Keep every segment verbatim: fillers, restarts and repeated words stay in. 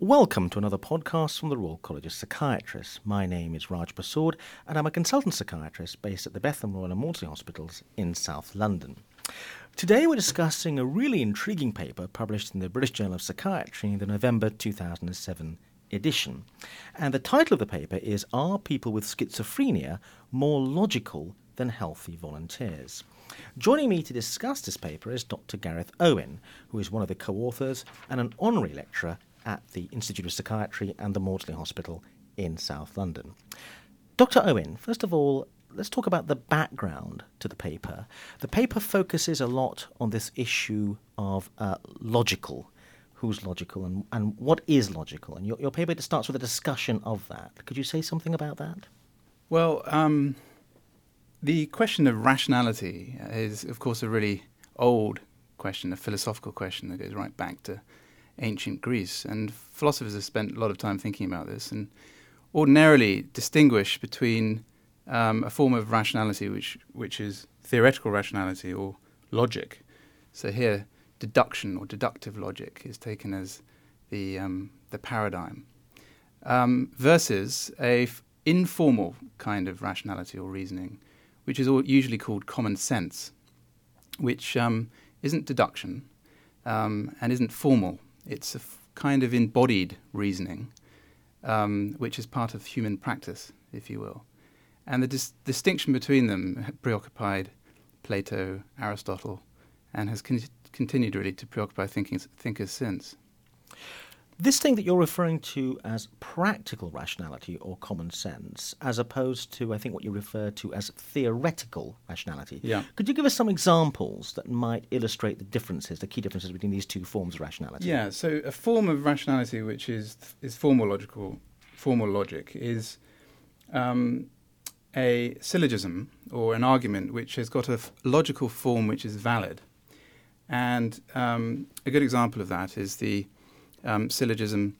Welcome to another podcast from the Royal College of Psychiatrists. My name is Raj Persaud and I'm a consultant psychiatrist based at the Bethlem Royal and Maudsley Hospitals in South London. Today we're discussing a really intriguing paper published in the British Journal of Psychiatry in the November two thousand seven edition. And the title of the paper is Are People with Schizophrenia More Logical Than Healthy Volunteers? Joining me to discuss this paper is Doctor Gareth Owen, who is one of the co-authors and an honorary lecturer at the Institute of Psychiatry and the Maudsley Hospital in South London. Doctor Owen, first of all, let's talk about the background to the paper. The paper focuses a lot on this issue of uh, logical. Who's logical and, and what is logical? And your, your paper starts with a discussion of that. Could you say something about that? Well, um, the question of rationality is, of course, a really old question, a philosophical question that goes right back to ancient Greece, and philosophers have spent a lot of time thinking about this and ordinarily distinguish between um, a form of rationality which which is theoretical rationality or logic. So here deduction or deductive logic is taken as the um, the paradigm um, versus a f- informal kind of rationality or reasoning which is all usually called common sense, which um, isn't deduction um, and isn't formal. It's a f- kind of embodied reasoning, um, which is part of human practice, if you will. And the dis- distinction between them preoccupied Plato, Aristotle, and has con- continued really to preoccupy thinkings- thinkers since. This thing that you're referring to as practical rationality or common sense, as opposed to, I think, what you refer to as theoretical rationality. Yeah. Could you give us some examples that might illustrate the differences, the key differences between these two forms of rationality? Yeah, so a form of rationality which is is formal logical, formal logic is um, a syllogism or an argument which has got a f- logical form which is valid. And um, a good example of that is the Um, syllogism,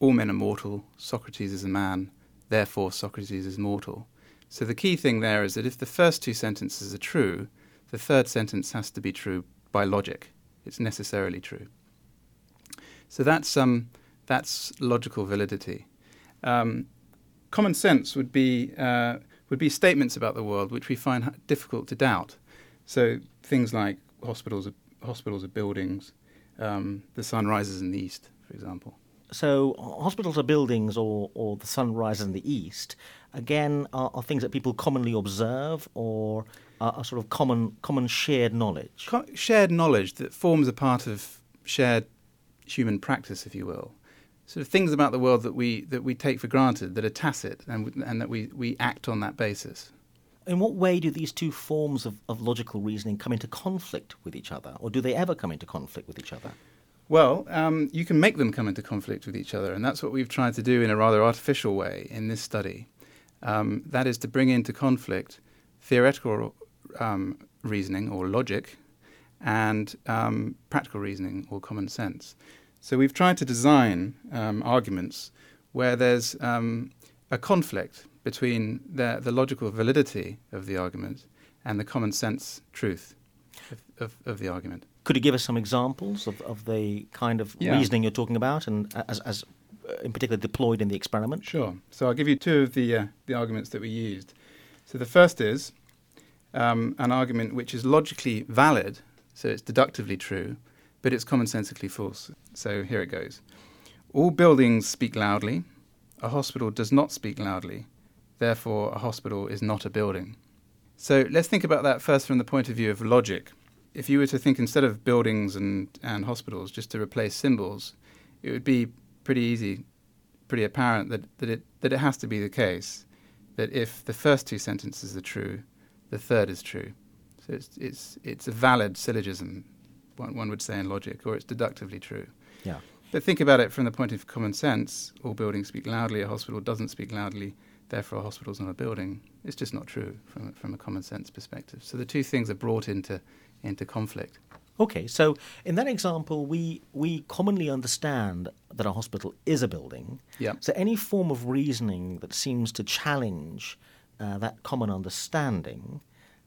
all men are mortal, Socrates is a man, therefore Socrates is mortal. So the key thing there is that if the first two sentences are true, the third sentence has to be true by logic. It's necessarily true. So that's um, that's logical validity. Um, common sense would be uh, would be statements about the world which we find ha- difficult to doubt. So things like hospitals, are, hospitals are buildings. Um, the sun rises in the east, for example. So hospitals are buildings, or, or the sun rises in the east, again, are, are things that people commonly observe or are, are sort of common common shared knowledge? Co- shared knowledge that forms a part of shared human practice, if you will. Sort of things about the world that we that we take for granted, that are tacit, and, and that we, we act on that basis. In what way do these two forms of, of logical reasoning come into conflict with each other, or do they ever come into conflict with each other? Well, um, you can make them come into conflict with each other, and that's what we've tried to do in a rather artificial way in this study. Um, that is to bring into conflict theoretical um, reasoning or logic and um, practical reasoning or common sense. So we've tried to design um, arguments where there's um, a conflict between the, the logical validity of the argument and the common sense truth of, of, of the argument. Could you give us some examples of, of the kind of yeah. reasoning you're talking about, and as, as in particular deployed in the experiment? Sure. So I'll give you two of the uh, the arguments that we used. So the first is um, an argument which is logically valid, so it's deductively true, but it's commonsensically false. So here it goes. All buildings speak loudly. A hospital does not speak loudly. Therefore, a hospital is not a building. So let's think about that first from the point of view of logic. If you were to think instead of buildings and, and hospitals just to replace symbols, it would be pretty easy, pretty apparent that, that, it, that it has to be the case that if the first two sentences are true, the third is true. So it's it's it's a valid syllogism, one, one would say in logic, or it's deductively true. Yeah. But think about it from the point of common sense. All buildings speak loudly, a hospital doesn't speak loudly. Therefore, a hospital's not a building. It's just not true from from a common sense perspective. So the two things are brought into into conflict. Okay, so in that example, we we commonly understand that a hospital is a building. Yeah. So any form of reasoning that seems to challenge uh, that common understanding,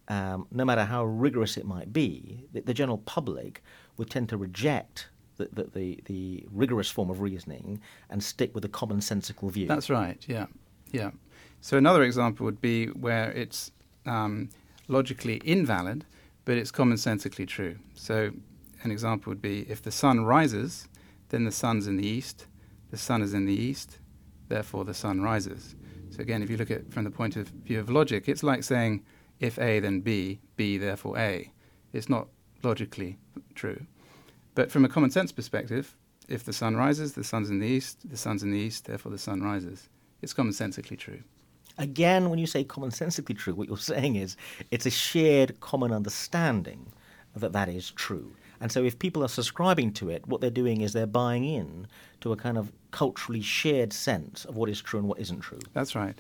um, no matter how rigorous it might be, the, the general public would tend to reject the, the, the, the rigorous form of reasoning and stick with a commonsensical view. That's right, yeah. yeah. So another example would be where it's um, logically invalid, but it's commonsensically true. So an example would be, if the sun rises, then the sun's in the east, the sun is in the east, therefore the sun rises. So again, if you look at it from the point of view of logic, it's like saying, if A, then B, B, therefore A. It's not logically true. But from a common sense perspective, if the sun rises, the sun's in the east, the sun's in the east, therefore the sun rises. It's commonsensically true. Again, when you say commonsensically true, what you're saying is it's a shared common understanding that that is true. And so if people are subscribing to it, what they're doing is they're buying in to a kind of culturally shared sense of what is true and what isn't true. That's right.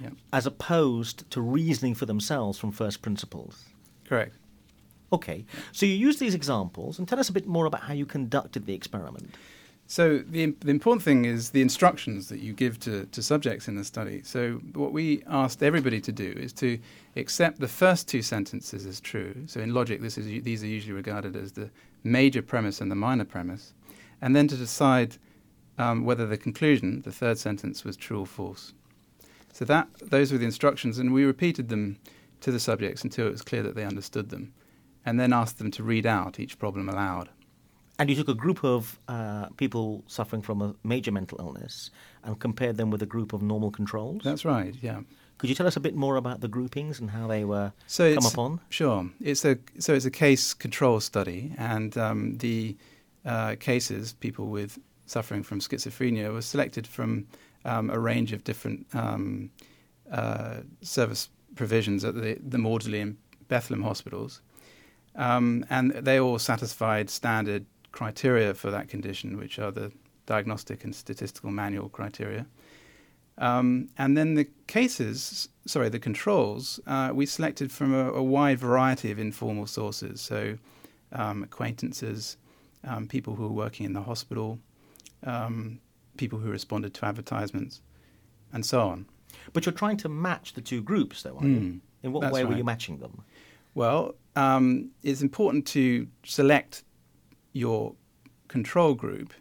Yeah. As opposed to reasoning for themselves from first principles. Correct. Okay. So you use these examples, and tell us a bit more about how you conducted the experiment. So the, the important thing is the instructions that you give to, to subjects in the study. So what we asked everybody to do is to accept the first two sentences as true. So in logic, this is, these are usually regarded as the major premise and the minor premise, and then to decide um, whether the conclusion, the third sentence, was true or false. So that those were the instructions, and we repeated them to the subjects until it was clear that they understood them, and then asked them to read out each problem aloud. And you took a group of uh, people suffering from a major mental illness and compared them with a group of normal controls? That's right, yeah. Could you tell us a bit more about the groupings and how they were so come upon? Sure. It's a, so it's a case control study, and um, the uh, cases, people with suffering from schizophrenia, were selected from um, a range of different um, uh, service provisions at the, the Maudsley and Bethlem hospitals. Um, and they all satisfied standard criteria for that condition, which are the diagnostic and statistical manual criteria. Um, and then the cases, sorry, the controls, uh, we selected from a, a wide variety of informal sources. So um, acquaintances, um, people who were working in the hospital, um, people who responded to advertisements, and so on. But you're trying to match the two groups, though, aren't mm, you? In what way right. were you matching them? Well, um, it's important to select your control group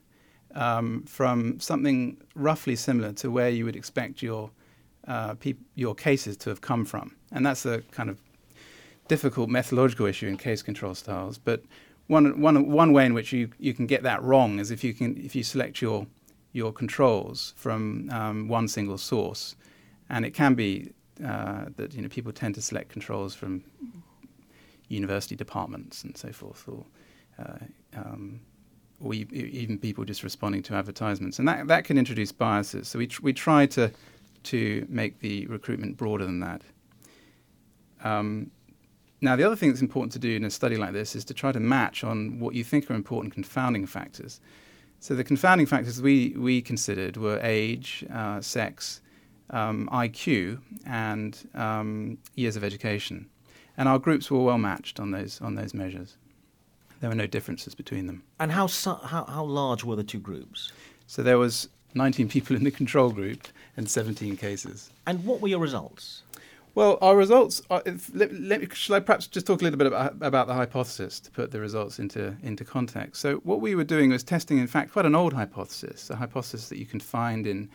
um, from something roughly similar to where you would expect your uh, pe- your cases to have come from. And that's a kind of difficult methodological issue in case control styles. But one one one way in which you, you can get that wrong is if you can if you select your your controls from um, one single source, and it can be uh, that you know people tend to select controls from university departments and so forth, or Uh, um, or e- even people just responding to advertisements. And that, that can introduce biases. So we tr- we try to to make the recruitment broader than that. Um, now, the other thing that's important to do in a study like this is to try to match on what you think are important confounding factors. So the confounding factors we, we considered were age, uh, sex, um, I Q, and um, years of education. And our groups were well matched on those on those measures. There were no differences between them. And how, su- how how large were the two groups? So there was nineteen people in the control group and seventeen cases. And what were your results? Well, our results. Are, if, let, let me, shall I perhaps just talk a little bit about, about the hypothesis to put the results into into context? So what we were doing was testing, in fact, quite an old hypothesis, a hypothesis that you can find in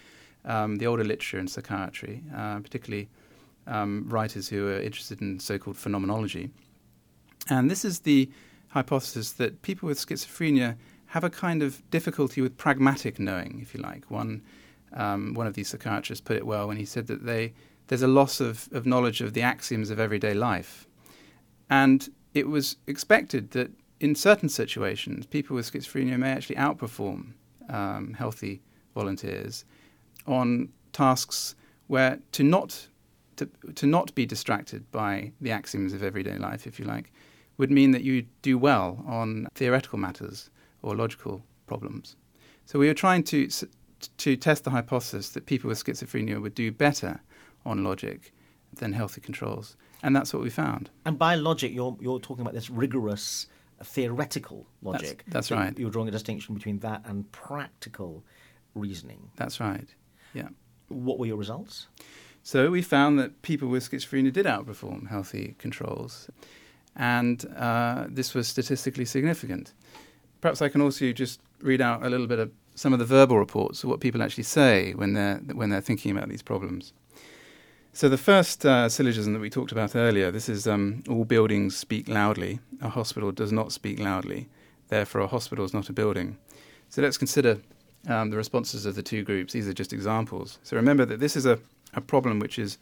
um, the older literature in psychiatry, uh, particularly um, writers who are interested in so-called phenomenology. And this is the hypothesis that people with schizophrenia have a kind of difficulty with pragmatic knowing, if you like. One um, one of these psychiatrists put it well when he said that they there's a loss of, of knowledge of the axioms of everyday life. And it was expected that in certain situations, people with schizophrenia may actually outperform um, healthy volunteers on tasks where to not to, to not be distracted by the axioms of everyday life, if you like, would mean that you do well on theoretical matters or logical problems. So we were trying to to test the hypothesis that people with schizophrenia would do better on logic than healthy controls, and that's what we found. And by logic, you're you're talking about this rigorous theoretical logic. That's, that's so right. You're drawing a distinction between that and practical reasoning. That's right, yeah. What were your results? So we found that people with schizophrenia did outperform healthy controls, and uh, this was statistically significant. perhaps I can also just read out a little bit of some of the verbal reports of what people actually say when they're, when they're thinking about these problems. So the first uh, syllogism that we talked about earlier, this is um, all buildings speak loudly. A hospital does not speak loudly. Therefore, a hospital is not a building. So let's consider um, the responses of the two groups. These are just examples. So remember that this is a, a problem which is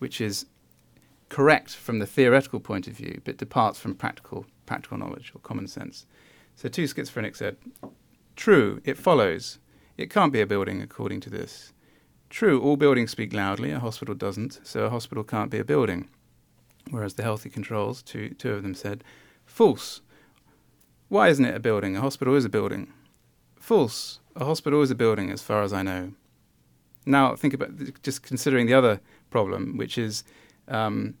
which is correct from the theoretical point of view, but departs from practical practical knowledge or common sense. So two schizophrenics said, true, it follows. It can't be a building according to this. True, all buildings speak loudly, a hospital doesn't, so a hospital can't be a building. Whereas the healthy controls, two, two of them said, false. Why isn't it a building? A hospital is a building. False. A hospital is a building as far as I know. Now think about th- just considering the other problem, which is um,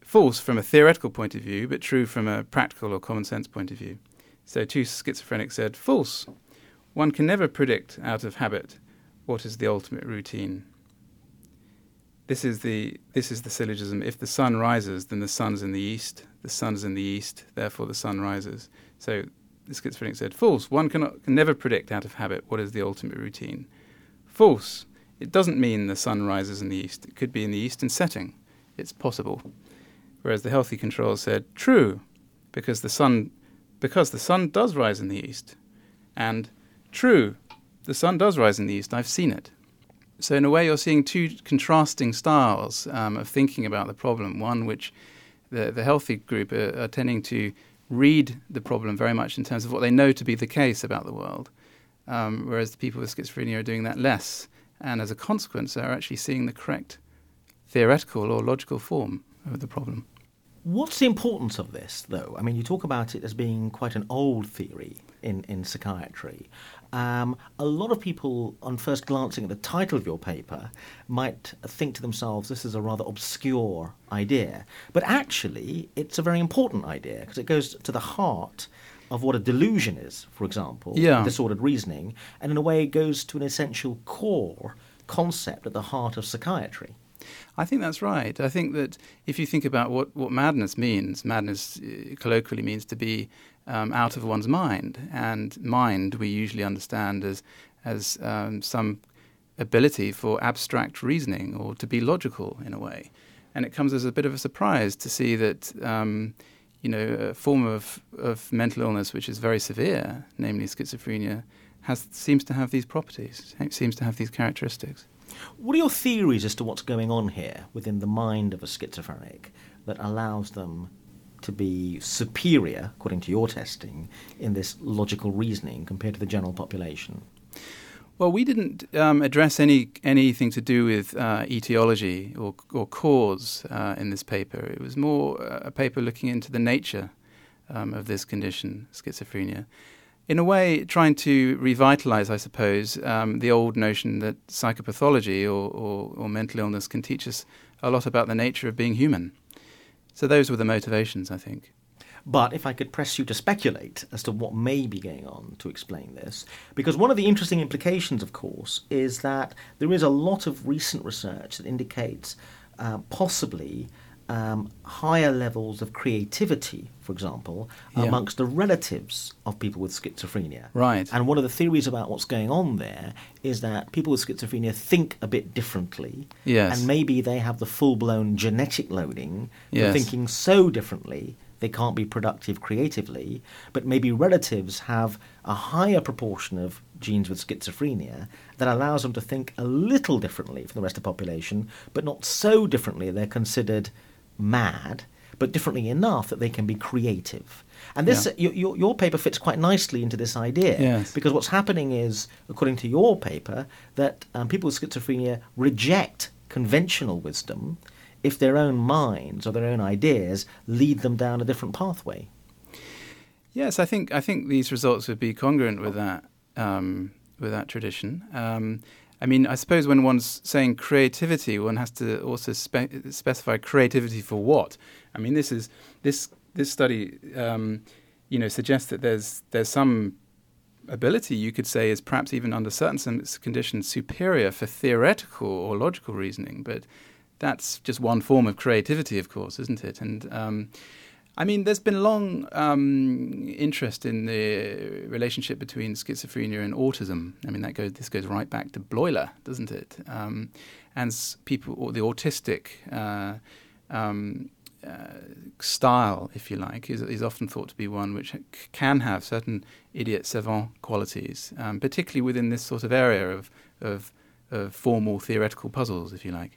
false from a theoretical point of view, but true from a practical or common sense point of view. So two schizophrenics said, false. One can never predict out of habit what is the ultimate routine. This is the this is the syllogism. If the sun rises, then the sun's in the east. The sun's in the east, therefore the sun rises. So the schizophrenic said, false. One cannot, can never predict out of habit what is the ultimate routine. False. It doesn't mean the sun rises in the east. It could be in the eastern setting. It's possible. Whereas the healthy control said, true, because the sun because the sun does rise in the east. And true, the sun does rise in the east. I've seen it. So in a way, you're seeing two contrasting styles um, of thinking about the problem. One which the, the healthy group are, are tending to read the problem very much in terms of what they know to be the case about the world, um, whereas the people with schizophrenia are doing that less. And as a consequence, are actually seeing the correct theoretical or logical form of the problem. What's the importance of this, though? I mean, you talk about it as being quite an old theory in, in psychiatry. Um, a lot of people, on first glancing at the title of your paper, might think to themselves, this is a rather obscure idea. But actually, it's a very important idea, because it goes to the heart of what a delusion is, for example, yeah. disordered reasoning, and in a way goes to an essential core concept at the heart of psychiatry. I think that's right. I think that if you think about what, what madness means, madness uh, colloquially means to be um, out of one's mind. And mind we usually understand as as um, some ability for abstract reasoning or to be logical in a way. And it comes as a bit of a surprise to see that, um, you know, a form of, of mental illness which is very severe, namely schizophrenia, has seems to have these properties, seems to have these characteristics. What are your theories as to what's going on here within the mind of a schizophrenic that allows them to be superior, according to your testing, in this logical reasoning compared to the general population? Well, we didn't um, address any anything to do with uh, etiology or, or cause uh, in this paper. It was more a paper looking into the nature um, of this condition, schizophrenia. In a way, trying to revitalize, I suppose, um, the old notion that psychopathology or, or, or mental illness can teach us a lot about the nature of being human. So those were the motivations, I think. But if I could press you to speculate as to what may be going on to explain this, because one of the interesting implications, of course, is that there is a lot of recent research that indicates uh, possibly Um, higher levels of creativity, for example, yeah. amongst the relatives of people with schizophrenia. Right. And one of the theories about what's going on there is that people with schizophrenia think a bit differently. Yes. And maybe they have the full-blown genetic loading. Yes. Thinking so differently they can't be productive creatively, but maybe relatives have a higher proportion of genes with schizophrenia that allows them to think a little differently from the rest of the population, but not so differently they're considered mad, but differently enough that they can be creative. And this, yeah. your, your paper fits quite nicely into this idea, yes. because what's happening is, according to your paper, that um, people with schizophrenia reject conventional wisdom if their own minds or their own ideas lead them down a different pathway. Yes, I think I think these results would be congruent with that um, with that tradition. Um, I mean, I suppose when one's saying creativity, one has to also spe- specify creativity for what. I mean, this is this this study, um, you know, suggests that there's there's some ability you could say is perhaps even under certain conditions superior for theoretical or logical reasoning, but that's just one form of creativity, of course, isn't it? And um, I mean, there's been long um, interest in the relationship between schizophrenia and autism. I mean, that goes this goes right back to Bleuler, doesn't it? Um, and people, or the autistic uh, um, uh, style, if you like, is, is often thought to be one which c- can have certain idiot savant qualities, um, particularly within this sort of area of, of, of formal theoretical puzzles, if you like.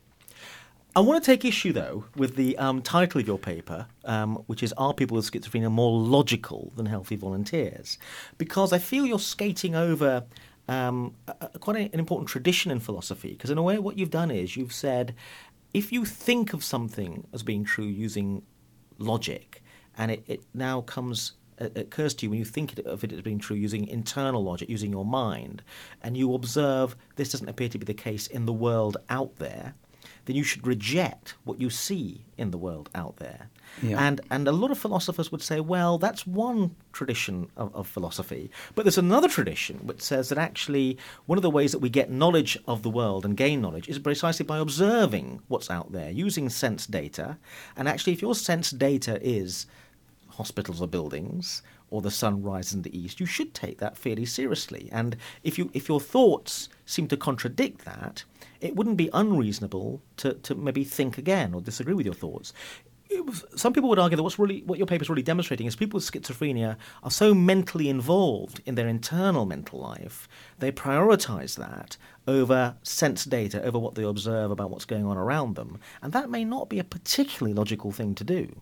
I want to take issue, though, with the um, title of your paper, um, which is Are People with Schizophrenia More Logical Than Healthy Volunteers? Because I feel you're skating over um, a, a, quite a, an important tradition in philosophy, because in a way what you've done is you've said if you think of something as being true using logic, and it, it now comes... it occurs to you when you think of it as being true using internal logic, using your mind, and you observe this doesn't appear to be the case in the world out there, then you should reject what you see in the world out there. Yeah. And and a lot of philosophers would say, well, that's one tradition of, of philosophy. But there's another tradition which says that actually one of the ways that we get knowledge of the world and gain knowledge is precisely by observing what's out there, using sense data. And actually if your sense data is hospitals or buildings, or the sun rises in the east, you should take that fairly seriously. And if you if your thoughts seem to contradict that, it wouldn't be unreasonable to, to maybe think again or disagree with your thoughts. It was, some people would argue that what's really what your paper is really demonstrating is people with schizophrenia are so mentally involved in their internal mental life, they prioritise that over sense data, over what they observe about what's going on around them. And that may not be a particularly logical thing to do.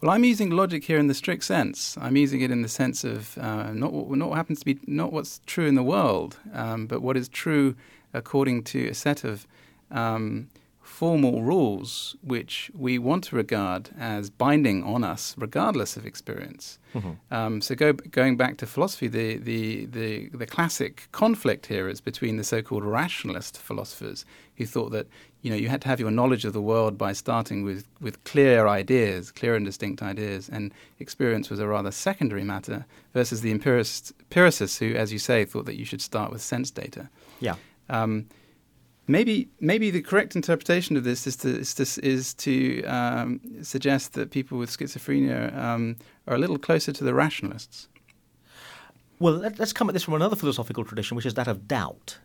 Well, I'm using logic here in the strict sense. I'm using it in the sense of uh, not what, not what happens to be, not what's true in the world, um, but what is true according to a set of um, formal rules which we want to regard as binding on us, regardless of experience. Mm-hmm. Um, so, go, going back to philosophy, the, the the the classic conflict here is between the so-called rationalist philosophers who thought that, you know, you had to have your knowledge of the world by starting with, with clear ideas, clear and distinct ideas, and experience was a rather secondary matter, versus the empiricist, empiricists who, as you say, thought that you should start with sense data. Yeah. Um, maybe maybe the correct interpretation of this is to is to, is to um, suggest that people with schizophrenia um, are a little closer to the rationalists. Well, let, let's come at this from another philosophical tradition, which is that of doubt.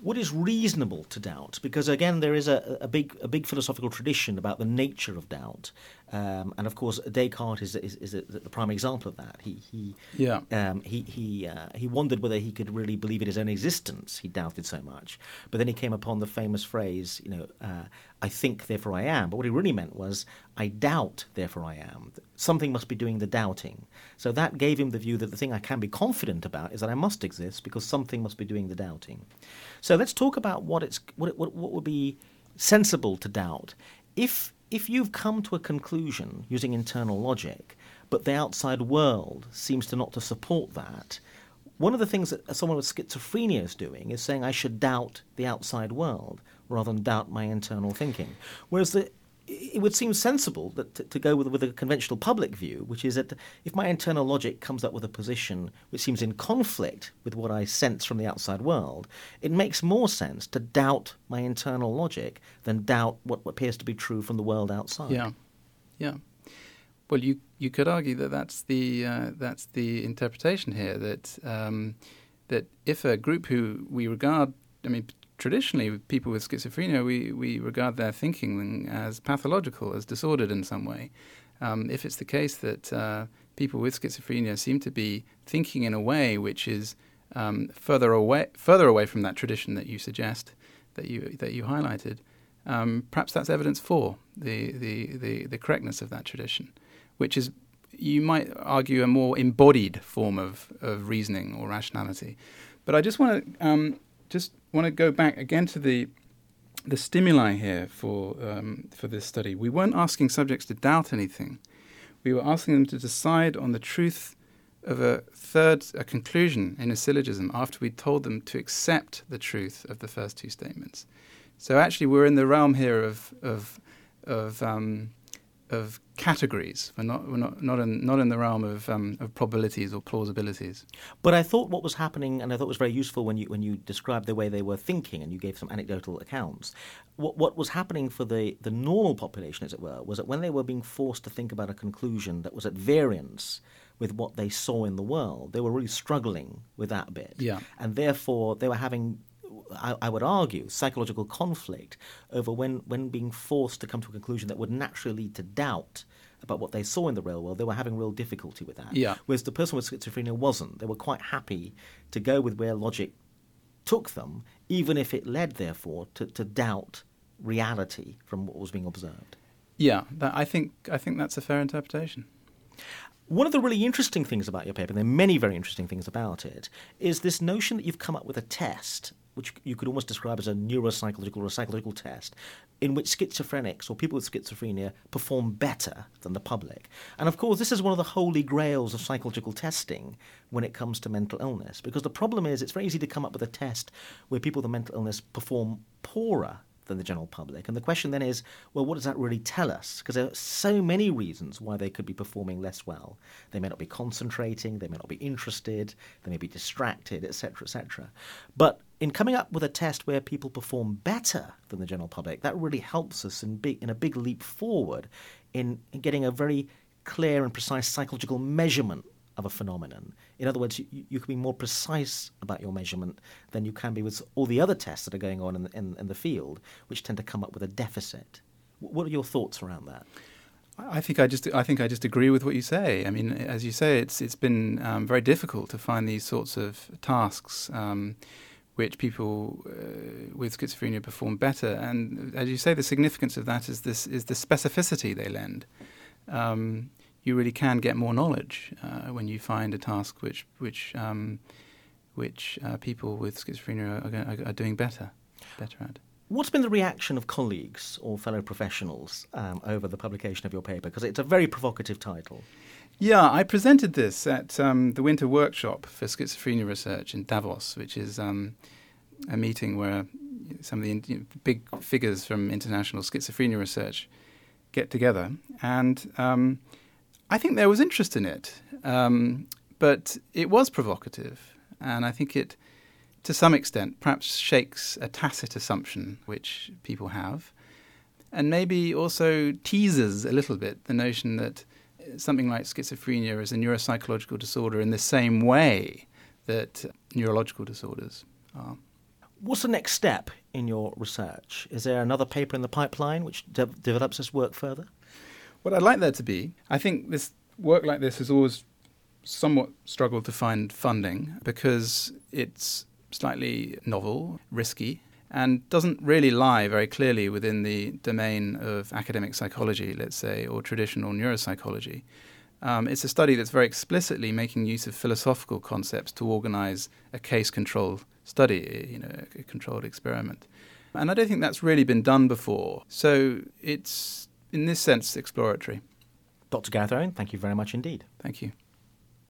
What is reasonable to doubt? Because again, there is a, a big a big philosophical tradition about the nature of doubt, um, and of course, Descartes is is, is the prime example of that. He he yeah. um, he he uh, he wondered whether he could really believe in his own existence. He doubted so much, but then he came upon the famous phrase, you know, uh, "I think, therefore I am." But what he really meant was, "I doubt, therefore I am." Something must be doing the doubting. So that gave him the view that the thing I can be confident about is that I must exist because something must be doing the doubting. So let's talk about what it's what it, what, what would be sensible to doubt. If if you've come to a conclusion using internal logic, but the outside world seems to not to support that, one of the things that someone with schizophrenia is doing is saying I should doubt the outside world rather than doubt my internal thinking. Whereas the it would seem sensible that to, to go with, with a conventional public view, which is that if my internal logic comes up with a position which seems in conflict with what I sense from the outside world, it makes more sense to doubt my internal logic than doubt what appears to be true from the world outside. Yeah, yeah. Well, you you could argue that that's the uh, that's the interpretation here, that um, that if a group who we regard, I mean. Traditionally, with people with schizophrenia, we, we regard their thinking as pathological, as disordered in some way. Um, if it's the case that uh, people with schizophrenia seem to be thinking in a way which is um, further away further away from that tradition that you suggest, that you that you highlighted, um, perhaps that's evidence for the, the, the, the correctness of that tradition, which is, you might argue, a more embodied form of, of reasoning or rationality. But I just want to... Um, Just want to go back again to the the stimuli here for um, for this study. We weren't asking subjects to doubt anything. We were asking them to decide on the truth of a third a conclusion in a syllogism after we told them to accept the truth of the first two statements. So actually, we're in the realm here of of of um, of categories. We're not we're not not in not in the realm of um, of probabilities or plausibilities. But I thought what was happening, and I thought it was very useful when you when you described the way they were thinking, and you gave some anecdotal accounts. What what was happening for the the normal population, as it were, was that when they were being forced to think about a conclusion that was at variance with what they saw in the world, they were really struggling with that bit, yeah. And therefore they were having, I, I would argue, psychological conflict over when, when being forced to come to a conclusion that would naturally lead to doubt about what they saw in the real world. They were having real difficulty with that. Yeah. Whereas the person with schizophrenia wasn't. They were quite happy to go with where logic took them, even if it led, therefore, to, to doubt reality from what was being observed. Yeah, that, I think I think that's a fair interpretation. One of the really interesting things about your paper, and there are many very interesting things about it, is this notion that you've come up with a test which you could almost describe as a neuropsychological or a psychological test, in which schizophrenics or people with schizophrenia perform better than the public. And of course, this is one of the holy grails of psychological testing when it comes to mental illness, because the problem is it's very easy to come up with a test where people with mental illness perform poorer than the general public. And the question then is, well, what does that really tell us? Because there are so many reasons why they could be performing less well. They may not be concentrating, they may not be interested, they may be distracted, et cetera, et cetera. But in coming up with a test where people perform better than the general public, that really helps us in, big, in a big leap forward in, in getting a very clear and precise psychological measurement of a phenomenon. In other words, you, you can be more precise about your measurement than you can be with all the other tests that are going on in, in, in the field, which tend to come up with a deficit. What are your thoughts around that? I think I just I think I just agree with what you say. I mean, as you say, it's it's been um, very difficult to find these sorts of tasks um, which people uh, with schizophrenia perform better. And as you say, the significance of that is this is the specificity they lend. Um, You really can get more knowledge uh, when you find a task which which um, which uh, people with schizophrenia are, are, are doing better, better at. What's been the reaction of colleagues or fellow professionals um, over the publication of your paper? Because it's a very provocative title. Yeah, I presented this at um, the Winter Workshop for Schizophrenia Research in Davos, which is um, a meeting where some of the you know, big figures from international schizophrenia research get together. And Um, I think there was interest in it, um, but it was provocative, and I think it, to some extent, perhaps shakes a tacit assumption which people have, and maybe also teases a little bit the notion that something like schizophrenia is a neuropsychological disorder in the same way that neurological disorders are. What's the next step in your research? Is there another paper in the pipeline which de- develops this work further? What I'd like there to be, I think this work like this has always somewhat struggled to find funding because it's slightly novel, risky, and doesn't really lie very clearly within the domain of academic psychology, let's say, or traditional neuropsychology. Um, it's a study that's very explicitly making use of philosophical concepts to organize a case-control study, you know, a controlled experiment. And I don't think that's really been done before. So it's, in this sense, exploratory. Doctor Gareth Owen, thank you very much indeed. Thank you.